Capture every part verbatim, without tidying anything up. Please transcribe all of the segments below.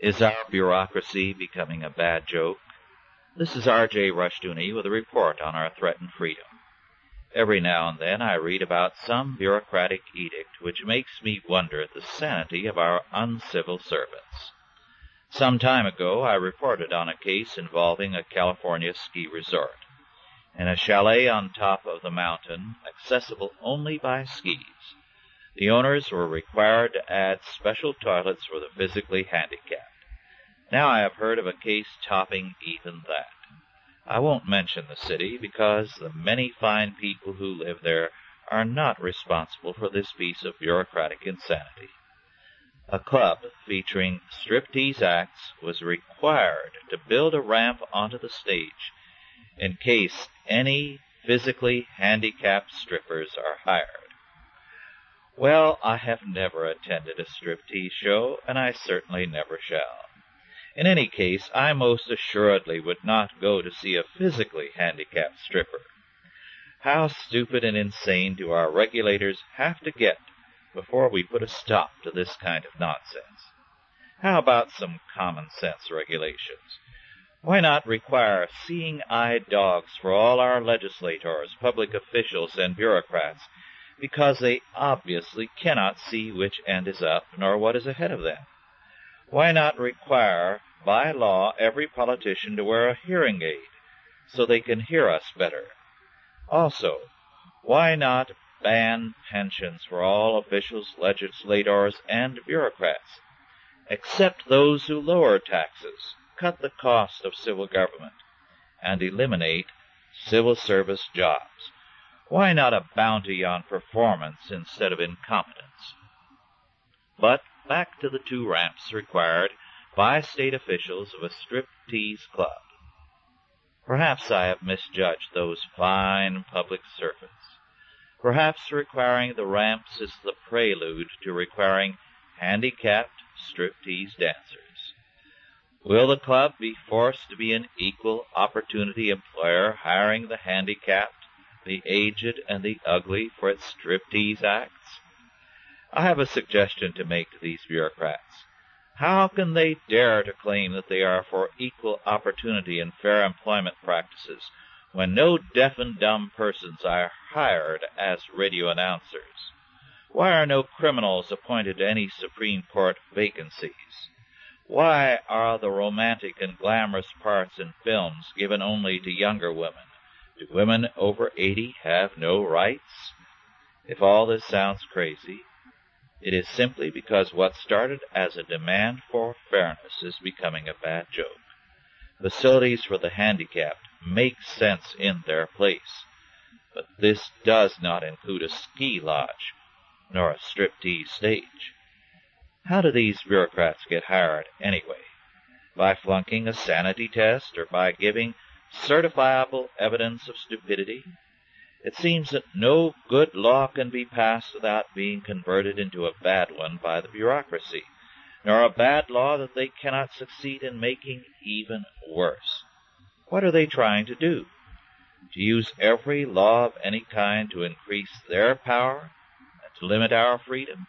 Is our bureaucracy becoming a bad joke? This is R J Rushdoony with a report on our threatened freedom. Every now and then I read about some bureaucratic edict which makes me wonder at the sanity of our uncivil servants. Some time ago I reported on a case involving a California ski resort. In a chalet on top of the mountain, accessible only by skis, the owners were required to add special toilets for the physically handicapped. Now I have heard of a case topping even that. I won't mention the city because the many fine people who live there are not responsible for this piece of bureaucratic insanity. A club featuring striptease acts was required to build a ramp onto the stage in case any physically handicapped strippers are hired. Well, I have never attended a striptease show, and I certainly never shall. In any case, I most assuredly would not go to see a physically handicapped stripper. How stupid and insane do our regulators have to get before we put a stop to this kind of nonsense? How about some common sense regulations? Why not require seeing-eye dogs for all our legislators, public officials, and bureaucrats, because they obviously cannot see which end is up nor what is ahead of them? Why not require, by law, every politician to wear a hearing aid so they can hear us better? Also, why not ban pensions for all officials, legislators, and bureaucrats, except those who lower taxes, cut the cost of civil government, and eliminate civil service jobs? Why not a bounty on performance instead of incompetence? But back to the two ramps required by state officials of a striptease club. Perhaps I have misjudged those fine public servants. Perhaps requiring the ramps is the prelude to requiring handicapped striptease dancers. Will the club be forced to be an equal opportunity employer, hiring the handicapped, the aged, and the ugly for its striptease acts? I have a suggestion to make to these bureaucrats. How can they dare to claim that they are for equal opportunity and fair employment practices when no deaf and dumb persons are hired as radio announcers? Why are no criminals appointed to any Supreme Court vacancies? Why are the romantic and glamorous parts in films given only to younger women? Do women over eighty have no rights? If all this sounds crazy, it is simply because what started as a demand for fairness is becoming a bad joke. Facilities for the handicapped make sense in their place, but this does not include a ski lodge nor a striptease stage. How do these bureaucrats get hired anyway? By flunking a sanity test or by giving certifiable evidence of stupidity? It seems that no good law can be passed without being converted into a bad one by the bureaucracy, nor a bad law that they cannot succeed in making even worse. What are they trying to do? To use every law of any kind to increase their power and to limit our freedom?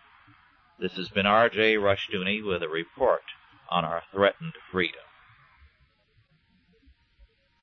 This has been R J Rushdoony with a report on our threatened freedom.